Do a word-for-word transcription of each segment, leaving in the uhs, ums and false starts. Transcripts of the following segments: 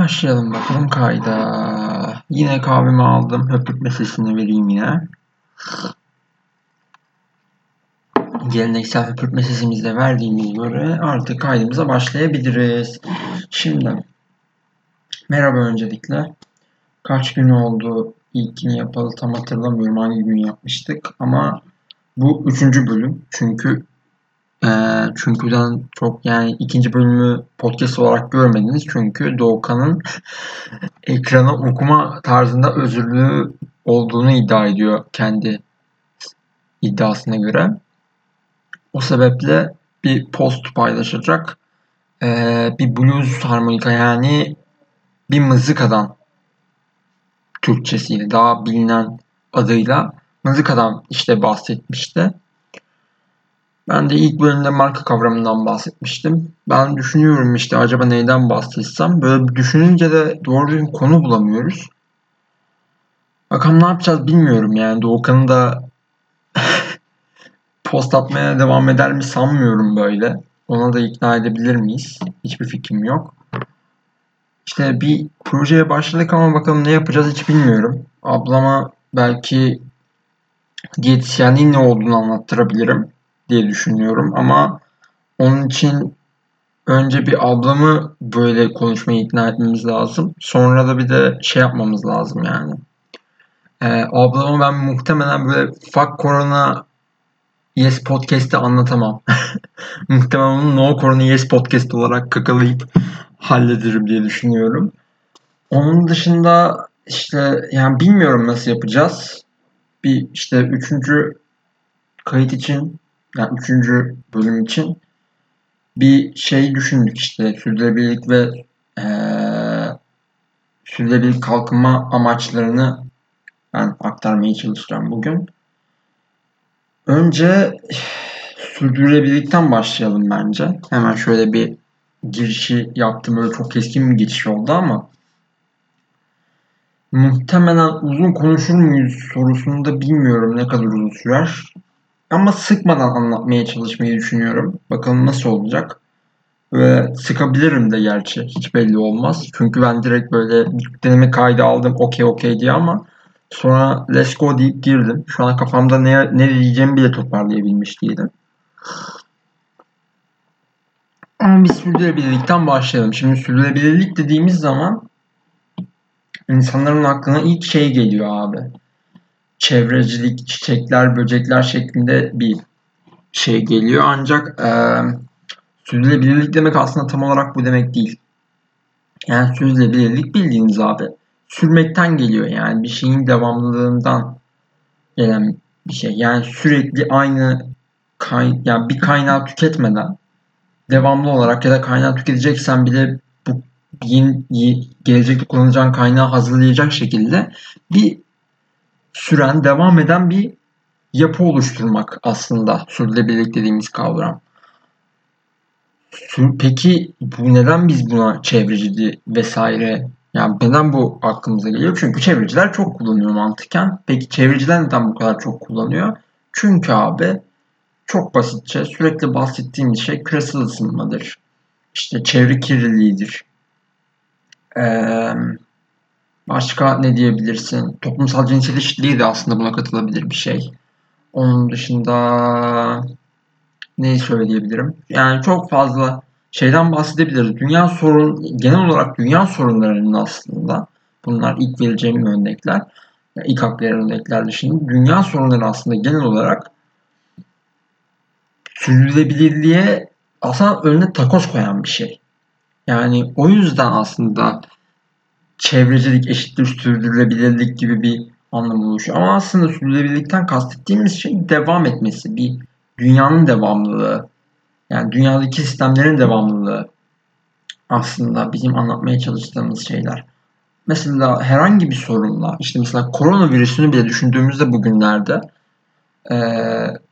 Başlayalım bakalım kayda. Yine kahvemi aldım. Höpürtme sesini vereyim yine. Geleneksel höpürtme sesimizle verdiğimiz göre artık kaydımıza başlayabiliriz. Şimdi merhaba öncelikle. Kaç gün oldu ilkini yapalı tam hatırlamıyorum. Hangi gün yapmıştık ama bu üçüncü bölüm. Çünkü e, çünküden çok yani ikinci bölümü podcast olarak görmediniz. Çünkü Doğukan'ın ekrana okuma tarzında özürlü olduğunu iddia ediyor kendi iddiasına göre. O sebeple bir post paylaşacak. Ee, bir blues harmonika yani bir mızıkadan Türkçesiyle daha bilinen adıyla mızıkadan işte bahsetmişti. Ben de ilk bölümde marka kavramından bahsetmiştim. Ben düşünüyorum işte acaba neyden bahsetsem. Böyle düşününce de doğru bir konu bulamıyoruz. Bakalım ne yapacağız bilmiyorum yani. Doğukan'ın da post atmaya devam eder mi sanmıyorum böyle. Ona da ikna edebilir miyiz? Hiçbir fikrim yok. İşte bir projeye başladık ama bakalım ne yapacağız hiç bilmiyorum. Ablama belki diyetisyenliğin ne olduğunu anlattırabilirim diye düşünüyorum. Ama onun için önce bir ablamı böyle konuşmaya ikna etmemiz lazım. Sonra da bir de şey yapmamız lazım yani. Ee, ablama ben muhtemelen böyle fuck korona Yes Podcast'te anlatamam. Muhtemelen onu No Corona Yes Podcast olarak kakalayıp hallederim diye düşünüyorum. Onun dışında işte yani bilmiyorum nasıl yapacağız. Bir işte üçüncü kayıt için yani üçüncü bölüm için bir şey düşündük işte sürdürülebilirlik ve ee, sürdürülebilirlik kalkınma amaçlarını ben aktarmaya çalışacağım bugün. Önce sürdürülebilirlikten başlayalım bence. Hemen şöyle bir girişi yaptım. Böyle çok keskin bir geçiş oldu ama muhtemelen uzun konuşur muyuz sorusunu da bilmiyorum ne kadar uzun sürer. Ama sıkmadan anlatmaya çalışmayı düşünüyorum. Bakalım nasıl olacak. Ve sıkabilirim de gerçi. Hiç belli olmaz. Çünkü ben direkt böyle deneme kaydı aldım okey okey diye ama sonra let's go deyip girdim. Şu an kafamda ne, ne diyeceğimi bile toparlayabilmiş değilim. Ama biz sürdürülebilirlikten başlayalım. Şimdi sürdürülebilirlik dediğimiz zaman insanların aklına ilk şey geliyor abi. Çevrecilik, çiçekler, böcekler şeklinde bir şey geliyor. Ancak e, sürdürülebilirlik demek aslında tam olarak bu demek değil. Yani sürdürülebilirlik bildiğiniz abi. Sürmekten geliyor yani bir şeyin devamlılığından gelen bir şey. Yani sürekli aynı kay- yani bir kaynağı tüketmeden devamlı olarak ya da kaynağı tüketeceksen bile bu yeni, yeni gelecekte kullanacağın kaynağı hazırlayacak şekilde bir süren, devam eden bir yapı oluşturmak aslında sürdürülebilirlik dediğimiz kavram. Peki bu neden biz buna çevreci vesaire yani neden bu aklımıza geliyor? Çünkü çevreciler çok kullanıyor mantıken. Peki çevreciler neden bu kadar çok kullanıyor? Çünkü abi çok basitçe sürekli bahsettiğimiz şey küresel ısınmadır. İşte çevre kirliliğidir. Ee, başka ne diyebilirsin? Toplumsal cinsel eşitliği de aslında buna katılabilir bir şey. Onun dışında neyi söyleyebilirim? Yani çok fazla şeyden bahsedebiliriz. Dünya sorun, genel olarak dünya sorunlarının aslında bunlar ilk vereceğim örnekler. Yani ilk aklıma örnekler dışında dünya sorunları aslında genel olarak sürdürülebilirliğe aslında önüne takoz koyan bir şey. Yani o yüzden aslında çevrecilik eşittir sürdürülebilirlik gibi bir anlam oluşuyor. Ama aslında sürdürülebilirlikten kastettiğimiz şey devam etmesi, bir dünyanın devamlılığı. Yani dünyadaki sistemlerin devamlılığı aslında bizim anlatmaya çalıştığımız şeyler. Mesela herhangi bir sorunla, işte mesela koronavirüsünü bile düşündüğümüzde bugünlerde e,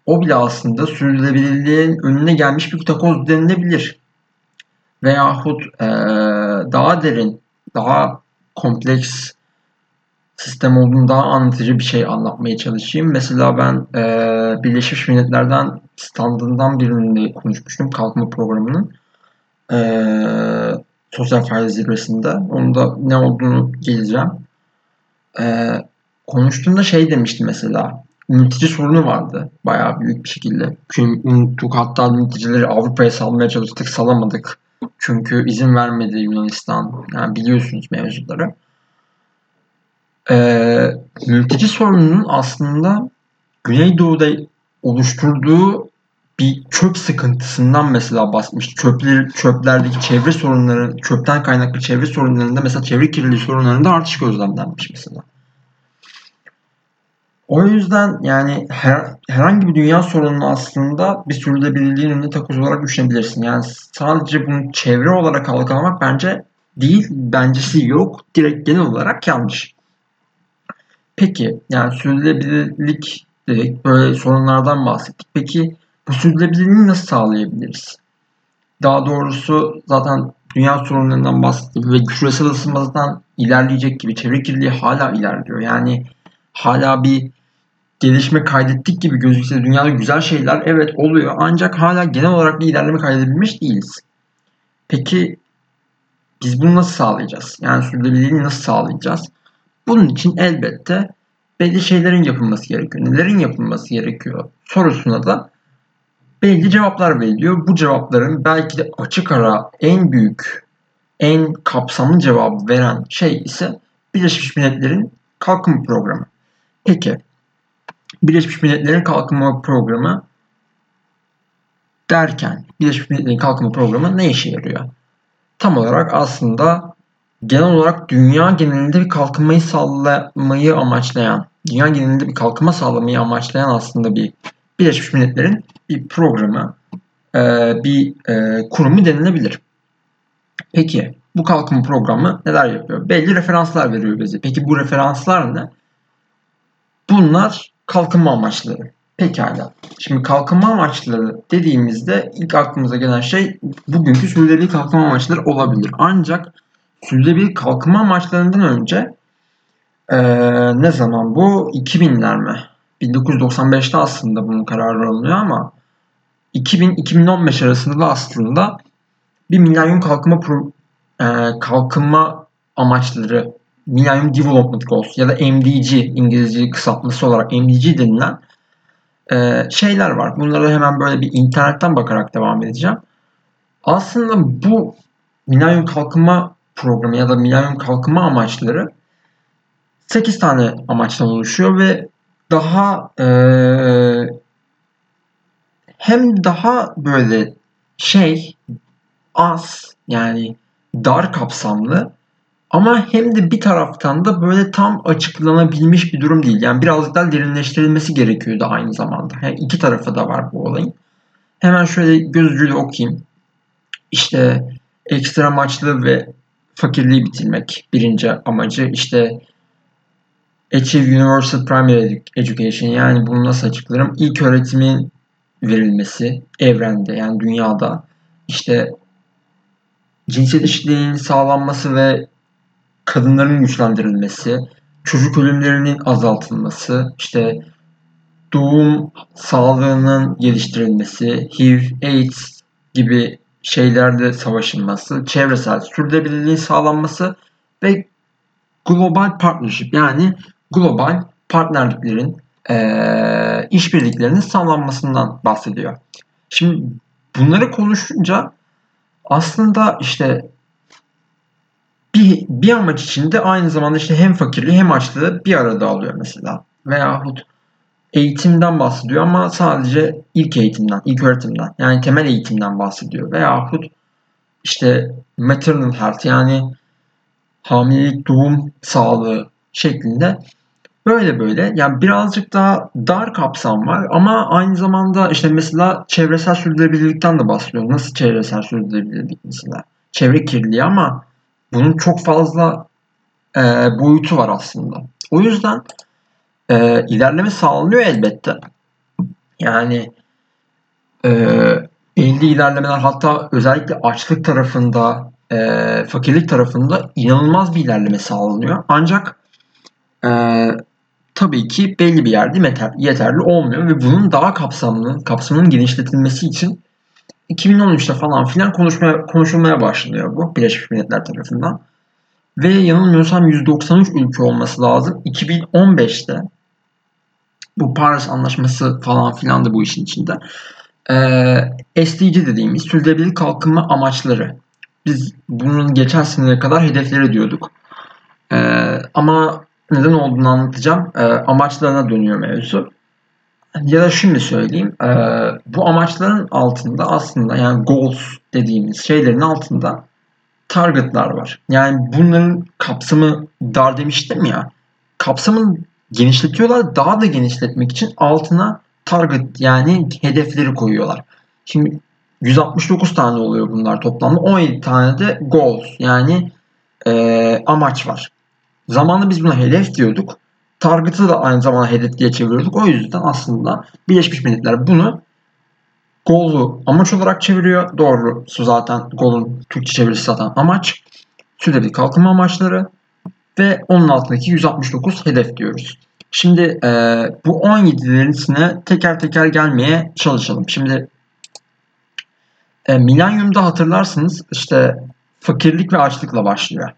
o bile aslında sürdürülebilirliğin önüne gelmiş bir takoz denilebilir. Veyahut e, daha derin, daha kompleks sistem olduğunu daha anlatıcı bir şey anlatmaya çalışayım. Mesela ben e, Birleşmiş Milletler'den standından birinde konuşmuştum kalkınma programının. E, sosyal fayda zirvesinde. Onun da ne olduğunu geleceğim. Ee, konuştuğumda şey demişti mesela. Mülteci sorunu vardı. Bayağı büyük bir şekilde. Çünkü unuttuk. Hatta mültecileri Avrupa'ya salmaya çalıştık. Salamadık. Çünkü izin vermedi Yunanistan. Yani biliyorsunuz mevzuları. Ee, mülteci sorununun aslında Güneydoğu'da oluşturduğu bir çöp sıkıntısından mesela basmış. Çöpler, çöplerdeki çevre sorunları, çöpten kaynaklı çevre sorunlarında mesela çevre kirliliği sorunlarında artış gözlemlenmiş mesela. O yüzden yani her, herhangi bir dünya sorununu aslında bir sürdürülebilirliğin önünde takoz olarak düşünebilirsin. Yani sadece bunu çevre olarak algılamak bence değil, bencesi yok. Direkt genel olarak yanlış. Peki yani sürdürülebilirlik dedik, böyle sorunlardan bahsettik. Peki bu sürdürülebilirliği nasıl sağlayabiliriz? Daha doğrusu zaten dünya sorunlarından bahsettik ve küresel ısınma zaten ilerleyecek gibi. Çevre kirliliği hala ilerliyor. Yani hala bir gelişme kaydettik gibi gözükse dünyada güzel şeyler evet oluyor. Ancak hala genel olarak bir ilerleme kaydedebilmiş değiliz. Peki biz bunu nasıl sağlayacağız? Yani sürdürülebilirliği nasıl sağlayacağız? Bunun için elbette belli şeylerin yapılması gerekiyor. Nelerin yapılması gerekiyor sorusuna da belli cevaplar veriliyor. Bu cevapların belki de açık ara en büyük, en kapsamlı cevabı veren şey ise Birleşmiş Milletler'in Kalkınma Programı. Peki, Birleşmiş Milletler'in Kalkınma Programı derken Birleşmiş Milletler'in Kalkınma Programı ne işe yarıyor? Tam olarak aslında genel olarak dünya genelinde bir kalkınmayı sağlamayı amaçlayan, dünya genelinde bir kalkınma sağlamayı amaçlayan aslında bir Birleşmiş Milletler'in bir programı, bir kurumu denilebilir. Peki, bu kalkınma programı neler yapıyor? Belli referanslar veriyor bize. Peki bu referanslar ne? Bunlar kalkınma amaçları. Pekala. Şimdi kalkınma amaçları dediğimizde ilk aklımıza gelen şey bugünkü sürdürülebilir kalkınma amaçları olabilir. Ancak sürdürülebilir kalkınma amaçlarından önce ee, ne zaman bu? iki binler mi? bin dokuz yüz doksan beşte aslında bunun kararı alınıyor ama iki bin iki bin on beş arasında da aslında bir milenyum kalkınma pro- Ee, kalkınma amaçları, Millennium Development Goals ya da M D G, İngilizce kısaltması olarak M D G denilen e, şeyler var. Bunlara hemen böyle bir internetten bakarak devam edeceğim. Aslında bu Millennium Kalkınma Programı ya da Millennium Kalkınma Amaçları sekiz tane amaçtan oluşuyor ve daha e, hem daha böyle şey az yani dar kapsamlı ama hem de bir taraftan da böyle tam açıklanabilmiş bir durum değil. Yani birazcık daha derinleştirilmesi gerekiyordu aynı zamanda. Yani iki tarafı da var bu olayın. Hemen şöyle gözücüyle okuyayım. İşte ekstrem açlığı ve fakirliği bitirmek birinci amacı. İşte Achieve Universal Primary Education, yani bunu nasıl açıklarım? İlk öğretimin verilmesi evrende yani dünyada. İşte cinsiyet eşitliğinin sağlanması ve kadınların güçlendirilmesi, çocuk ölümlerinin azaltılması, işte doğum sağlığının geliştirilmesi, H I V, AIDS gibi şeylerde savaşılması, çevresel sürdürülebilirliğin sağlanması ve global partnership yani global partnerliklerin ee, işbirliklerinin sağlanmasından bahsediyor. Şimdi bunları konuşunca aslında işte bir, bir amaç içinde aynı zamanda işte hem fakirliği hem açlığı bir arada alıyor mesela. Veyahut eğitimden bahsediyor ama sadece ilk eğitimden, ilk öğretimden yani temel eğitimden bahsediyor. Veyahut işte maternal health yani hamilelik doğum sağlığı şeklinde böyle böyle yani birazcık daha dar kapsam var ama aynı zamanda işte mesela çevresel sürdürülebilirlikten de bahsediyor. Nasıl çevresel sürdürülebilirlik mesela? Çevre kirliliği ama bunun çok fazla e, boyutu var aslında. O yüzden e, ilerleme sağlanıyor elbette. Yani e, elde ilerlemeler hatta özellikle açlık tarafında e, fakirlik tarafında inanılmaz bir ilerleme sağlanıyor. Ancak e, tabii ki belli bir yerde yeterli olmuyor ve bunun daha kapsamlı, kapsamının genişletilmesi için iki bin on üçte falan filan konuşmaya, konuşulmaya başlanıyor bu Birleşmiş Milletler tarafından. Ve yanılmıyorsam yüz doksan üç ülke olması lazım. iki bin on beşte bu Paris Anlaşması falan filan da bu işin içinde. Ee, S D G dediğimiz sürdürülebilir kalkınma amaçları. Biz bunun geçen seneye kadar hedefleri diyorduk. Ee, ama neden olduğunu anlatacağım. Ee, amaçlarına dönüyor mevzu. Ya da şimdi söyleyeyim. Ee, bu amaçların altında aslında yani goals dediğimiz şeylerin altında targetlar var. Yani bunların kapsamı dar demiştim ya. Kapsamını genişletiyorlar. Daha da genişletmek için altına target yani hedefleri koyuyorlar. Şimdi yüz altmış dokuz tane oluyor bunlar toplamda. on yedi tane de goals yani e, amaç var. Zamanında biz buna hedef diyorduk. Target'ı da aynı zamanda hedef diye çeviriyorduk. O yüzden aslında Birleşmiş Milletler bunu goal'u amaç olarak çeviriyor. Doğrusu zaten goal'un Türkçe çevirisi zaten amaç. Sürekli kalkınma amaçları ve onun altındaki yüz altmış dokuz hedef diyoruz. Şimdi e, bu on yedilerisine teker teker gelmeye çalışalım. Şimdi e, milenyumda hatırlarsınız işte fakirlik ve açlıkla başlıyor.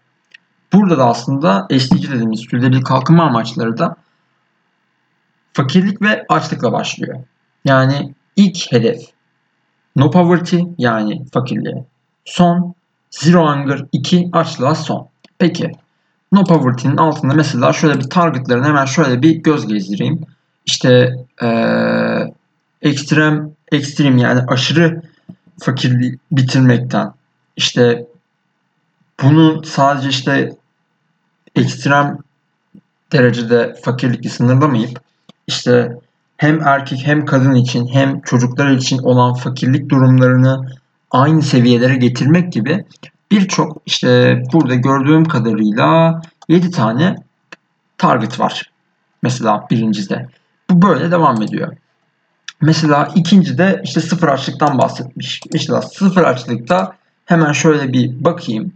Burada da aslında S D G dediğimiz sürdürülebilir kalkınma amaçları da fakirlik ve açlıkla başlıyor. Yani ilk hedef no poverty yani fakirliğe son, zero hunger iki açlığa son. Peki no poverty'nin altında mesela şöyle bir targetlarını hemen şöyle bir göz gezdireyim. İşte ee, ekstrem, ekstrem yani aşırı fakirliği bitirmekten işte bunu sadece işte ekstrem derecede fakirlikle sınırlamayıp işte hem erkek hem kadın için hem çocuklar için olan fakirlik durumlarını aynı seviyelere getirmek gibi birçok işte burada gördüğüm kadarıyla yedi tane target var. Mesela birincide. Bu böyle devam ediyor. Mesela ikincide işte sıfır açlıktan bahsetmiş. Mesela sıfır açlıkta hemen şöyle bir bakayım.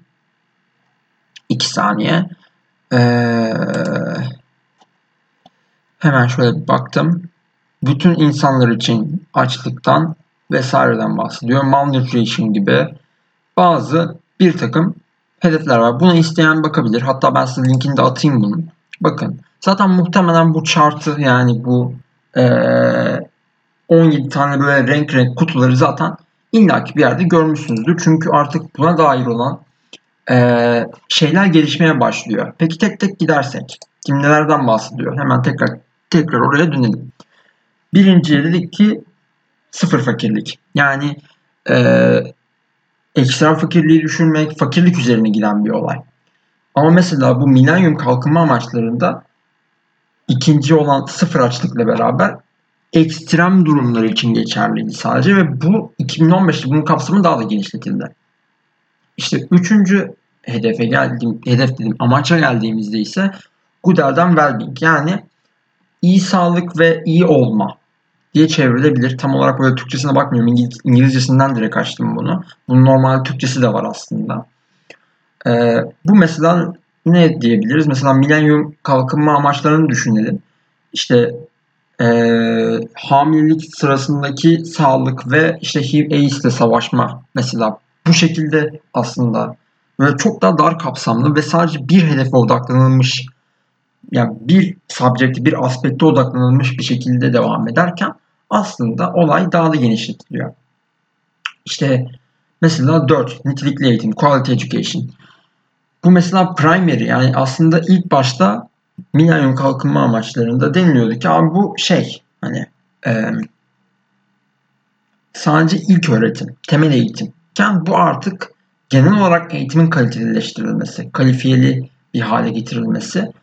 iki saniye. Ee, hemen şöyle bir baktım. Bütün insanlar için açlıktan vesaireden bahsediyor. Malnutrition gibi bazı bir takım hedefler var. Bunu isteyen bakabilir. Hatta ben size linkini de atayım bunun. Bakın. Zaten muhtemelen bu chart'ı yani bu ee, on yedi tane böyle renk renk kutuları zaten illaki bir yerde görmüşsünüzdür. Çünkü artık buna dair olan Ee, şeyler gelişmeye başlıyor. Peki tek tek gidersek kim nelerden bahsediyor? Hemen tekrar tekrar oraya dönelim. Birinciye dedik ki sıfır fakirlik. Yani e, ekstrem fakirliği düşürmek, fakirlik üzerine giden bir olay. Ama mesela bu milenyum kalkınma amaçlarında ikinci olan sıfır açlıkla beraber ekstrem durumlar için geçerliydi sadece ve bu iki bin on beşte bunun kapsamı daha da genişletildi. İşte üçüncü hedefe geldiğim, hedef dedim amaça geldiğimizde ise good health and well-being yani iyi sağlık ve iyi olma diye çevrilebilir. Tam olarak böyle Türkçesine bakmıyorum. İngiliz, İngilizcesinden direkt açtım bunu. Bunun normal Türkçesi de var aslında. Ee, bu mesela ne diyebiliriz? Mesela milenyum kalkınma amaçlarını düşünelim. İşte ee, hamilelik sırasındaki sağlık ve işte H I V AIDS ile savaşma mesela. Bu şekilde aslında böyle çok daha dar kapsamlı ve sadece bir hedefe odaklanılmış yani bir subject'e bir aspekte odaklanılmış bir şekilde devam ederken aslında olay daha da genişletiliyor. İşte mesela dört nitelikli eğitim, quality education. Bu mesela primary yani aslında ilk başta milenyum kalkınma amaçlarında deniliyordu ki abi bu şey hani e, sadece ilk öğretim, temel eğitim. Bu artık genel olarak eğitimin kalitelileştirilmesi, kalifiyeli bir hale getirilmesi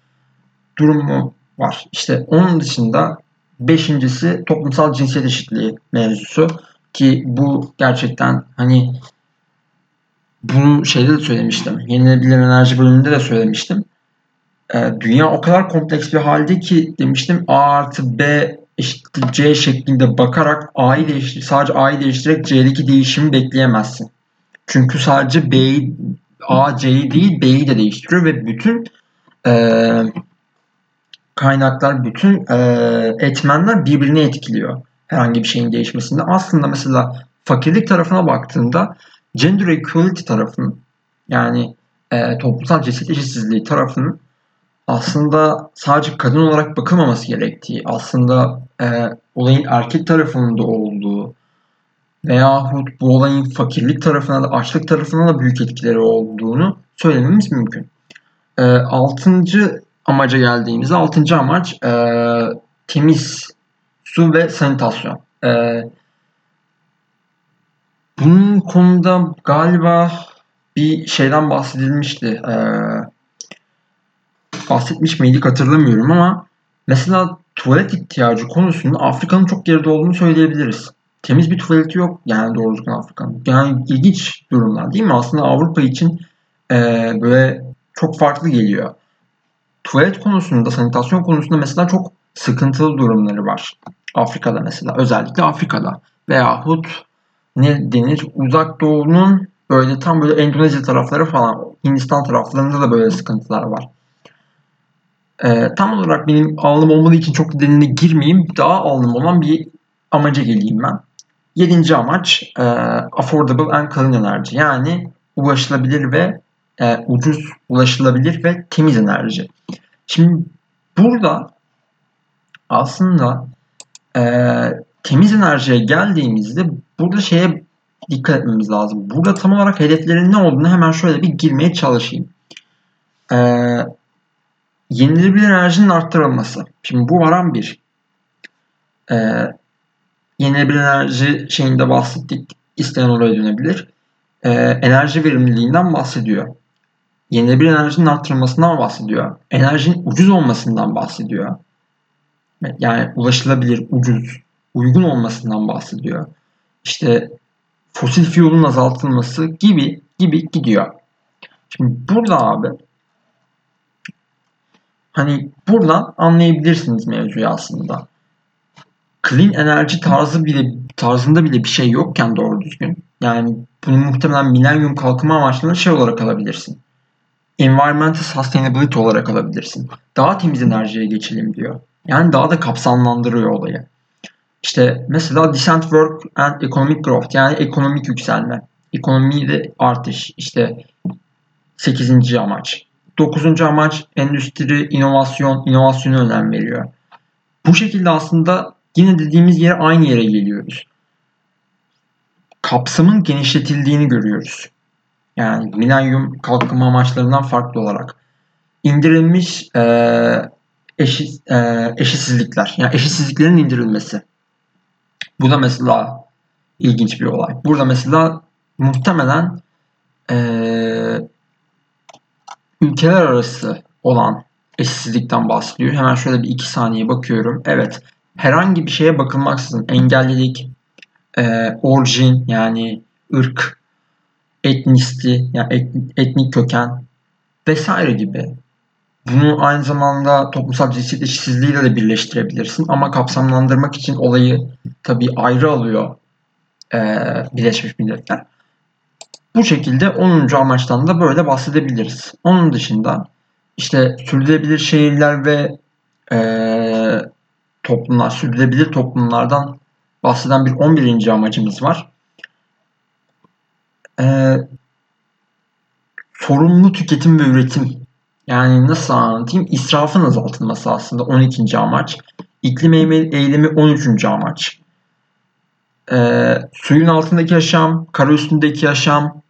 durumu var. İşte onun dışında beşincisi toplumsal cinsiyet eşitliği mevzusu ki bu gerçekten hani bunu şeyde de söylemiştim, yenilenebilir enerji bölümünde de söylemiştim. E, dünya o kadar kompleks bir halde ki demiştim A artı B eşittir C şeklinde bakarak A'yı değiştir, sadece A'yı değiştirerek C'deki değişimi bekleyemezsin. Çünkü sadece B'yi, A, C'yi değil B'yi de değiştiriyor ve bütün e, kaynaklar, bütün e, etmenler birbirini etkiliyor herhangi bir şeyin değişmesinde. Aslında mesela fakirlik tarafına baktığında gender equality tarafının, yani e, toplumsal cinsiyet eşitsizliği tarafının aslında sadece kadın olarak bakılmaması gerektiği, aslında e, olayın erkek tarafının da olduğu veyahut bu olayın fakirlik tarafına da, açlık tarafına da büyük etkileri olduğunu söylememiz mümkün. E, altıncı amaca geldiğimizde, altıncı amaç e, temiz su ve sanitasyon. E, bunun konuda galiba bir şeyden bahsedilmişti. E, bahsetmiş miydik hatırlamıyorum ama mesela tuvalet ihtiyacı konusunda Afrika'nın çok geride olduğunu söyleyebiliriz. Temiz bir tuvaleti yok yani doğru düzgün Afrika'nın. Yani ilginç durumlar değil mi? Aslında Avrupa için e, böyle çok farklı geliyor. Tuvalet konusunda, sanitasyon konusunda mesela çok sıkıntılı durumları var. Afrika'da mesela, özellikle Afrika'da veyahut ne denir, Uzak Doğu'nun böyle tam böyle Endonezya tarafları falan, Hindistan taraflarında da böyle sıkıntılar var. Ee, tam olarak benim alnım olmadığı için çok denine girmeyeyim. Daha alnım olan bir amaca geleyim ben. Yedinci amaç e, affordable and clean enerji. Yani ulaşılabilir ve e, ucuz, ulaşılabilir ve temiz enerji. Şimdi burada aslında e, temiz enerjiye geldiğimizde burada şeye dikkat etmemiz lazım. Burada tam olarak hedeflerin ne olduğunu hemen şöyle bir girmeye çalışayım. Eee Yenilenebilir enerjinin arttırılması. Şimdi bu varan bir. Ee, yenilenebilir enerji şeyinde bahsettik. İsteyen oraya dönebilir. Ee, enerji verimliliğinden bahsediyor. Yenilenebilir enerjinin arttırılmasından bahsediyor. Enerjinin ucuz olmasından bahsediyor. Yani ulaşılabilir, ucuz, uygun olmasından bahsediyor. İşte fosil fuel'un azaltılması gibi gibi gidiyor. Şimdi burada abi, hani buradan anlayabilirsiniz mevzuyu aslında. Clean enerji tarzı bile, tarzında bile bir şey yokken doğru düzgün. Yani bunu muhtemelen milenyum kalkınma amaçlarına şey olarak alabilirsin. Environmental sustainability olarak alabilirsin. Daha temiz enerjiye geçelim diyor. Yani daha da kapsamlandırıyor olayı. İşte mesela decent work and economic growth, yani ekonomik yükselme. Ekonomide artış, işte sekizinci amaç. Dokuzuncu amaç endüstri, inovasyon, inovasyona önem veriyor. Bu şekilde aslında yine dediğimiz yere, aynı yere geliyoruz. Kapsamın genişletildiğini görüyoruz. Yani milenyum kalkınma amaçlarından farklı olarak. İndirilmiş e, eşit, e, eşitsizlikler, yani eşitsizliklerin indirilmesi. Bu da mesela ilginç bir olay. Burada mesela muhtemelen eee ülkeler arası olan eşitsizlikten bahsediyor. Hemen şöyle bir iki saniye bakıyorum. Evet, herhangi bir şeye bakılmaksızın engellilik, e, orijin yani ırk, etnisti yani et, etnik köken vesaire gibi. Bunu aynı zamanda toplumsal cinsiyet eşitsizliğiyle de birleştirebilirsin. Ama kapsamlandırmak için olayı tabii ayrı alıyor e, Birleşmiş Milletler. Bu şekilde onuncu amaçtan da böyle bahsedebiliriz. Onun dışında işte sürdürülebilir şehirler ve e, toplumlar, sürdürülebilir toplumlardan bahseden bir on birinci amacımız var. E, sorumlu tüketim ve üretim. Yani nasıl anlatayım? İsrafın azaltılması aslında on ikinci amaç. İklim eylemi on üçüncü amaç. E, suyun altındaki yaşam, kara üstündeki yaşam,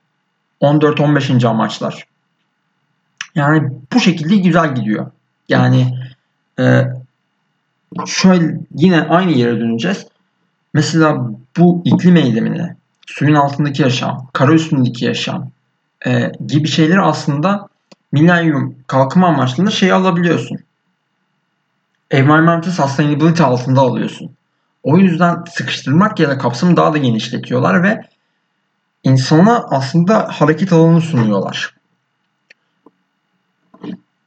on dört on beşinci amaçlar. Yani bu şekilde güzel gidiyor. Yani e, şöyle yine aynı yere döneceğiz. Mesela bu iklim eylemini, suyun altındaki yaşam, kara üstündeki yaşam e, gibi şeyleri aslında milenyum kalkınma amaçlarında şey alabiliyorsun. Environmental sustainability altında alıyorsun. O yüzden sıkıştırmak yerine kapsamı daha da genişletiyorlar ve insana aslında hareket alanı sunuyorlar.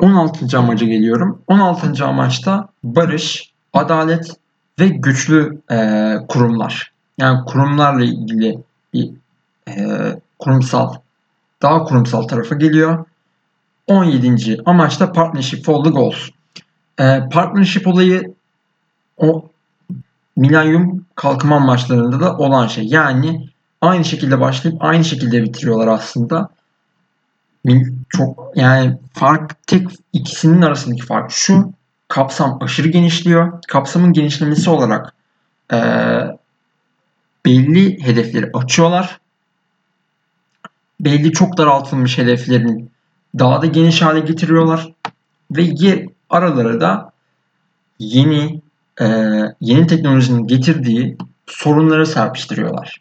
on altıncı amaca geliyorum. on altıncı amaçta barış, adalet ve güçlü e, kurumlar. Yani kurumlarla ilgili bir e, kurumsal, daha kurumsal tarafa geliyor. on yedinci amaçta partnership for the goals. E, partnership olayı o milenyum kalkınma amaçlarında da olan şey. Yani aynı şekilde başlayıp aynı şekilde bitiriyorlar aslında. Çok yani fark, tek ikisinin arasındaki fark şu: kapsam aşırı genişliyor. Kapsamın genişlemesi olarak e, belli hedefleri açıyorlar. Belli çok daraltılmış hedeflerini daha da geniş hale getiriyorlar ve yer aralara da yeni e, yeni teknolojinin getirdiği sorunları serpiştiriyorlar.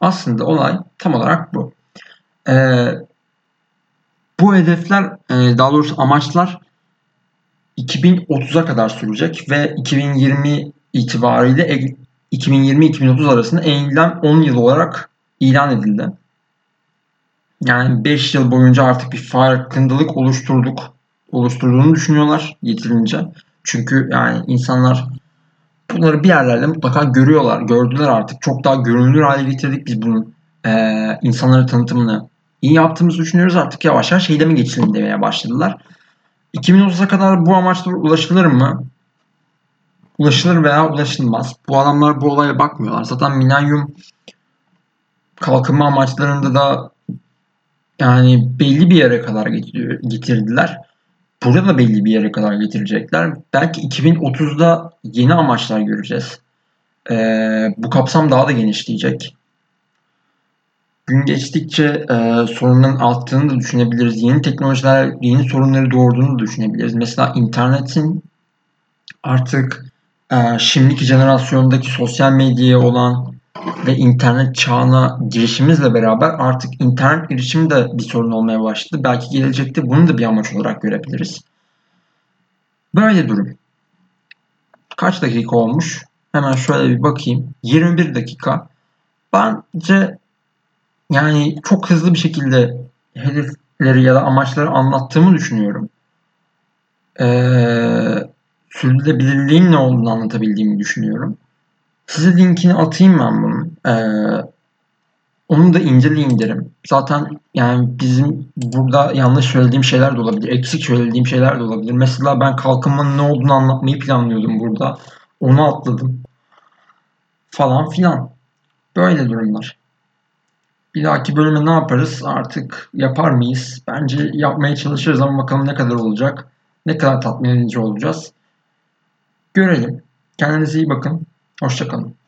Aslında olay tam olarak bu. E, bu hedefler, e, daha doğrusu amaçlar iki bin otuza kadar sürecek ve iki bin yirmi itibariyle iki bin yirmi iki bin otuz arasında eğilen on yıl olarak ilan edildi. Yani beş yıl boyunca artık bir farkındalık oluşturduk, oluşturduğunu düşünüyorlar yeterince. Çünkü yani insanlar bunları bir yerlerde mutlaka görüyorlar, gördüler artık. Çok daha görünür hale getirdik biz bunun e, insanlara tanıtımını. İyi yaptığımızı düşünüyoruz, artık yavaş yavaş şeyleme geçelim demeye başladılar. iki bin otuza kadar bu amaçlara ulaşılır mı? Ulaşılır veya ulaşılmaz. Bu adamlar bu olaya bakmıyorlar. Zaten milenyum kalkınma amaçlarında da yani belli bir yere kadar getirdiler. Burada da belli bir yere kadar getirecekler. Belki iki bin otuzda yeni amaçlar göreceğiz. Ee, bu kapsam daha da genişleyecek. Gün geçtikçe e, sorunların arttığını da düşünebiliriz. Yeni teknolojiler yeni sorunları doğurduğunu da düşünebiliriz. Mesela internetin artık e, şimdiki jenerasyondaki sosyal medyaya olan ve internet çağına girişimizle beraber artık internet girişimi de bir sorun olmaya başladı. Belki gelecekte bunu da bir amaç olarak görebiliriz. Böyle durum. Kaç dakika olmuş? Hemen şöyle bir bakayım. yirmi bir dakika. Bence yani çok hızlı bir şekilde hedefleri ya da amaçları anlattığımı düşünüyorum. Ee, sürdürülebilirliğin ne olduğunu anlatabildiğimi düşünüyorum. Size linkini atayım ben bunun. Ee, onu da inceleyin derim. Zaten yani bizim burada yanlış söylediğim şeyler de olabilir. Eksik söylediğim şeyler de olabilir. Mesela ben kalkınmanın ne olduğunu anlatmayı planlıyordum burada. Onu atladım. Falan filan. Böyle durumlar. Bir dahaki bölüme ne yaparız? Artık yapar mıyız? Bence yapmaya çalışırız ama bakalım ne kadar olacak. Ne kadar tatmin edici olacağız. Görelim. Kendinize iyi bakın. Hoşça kalın.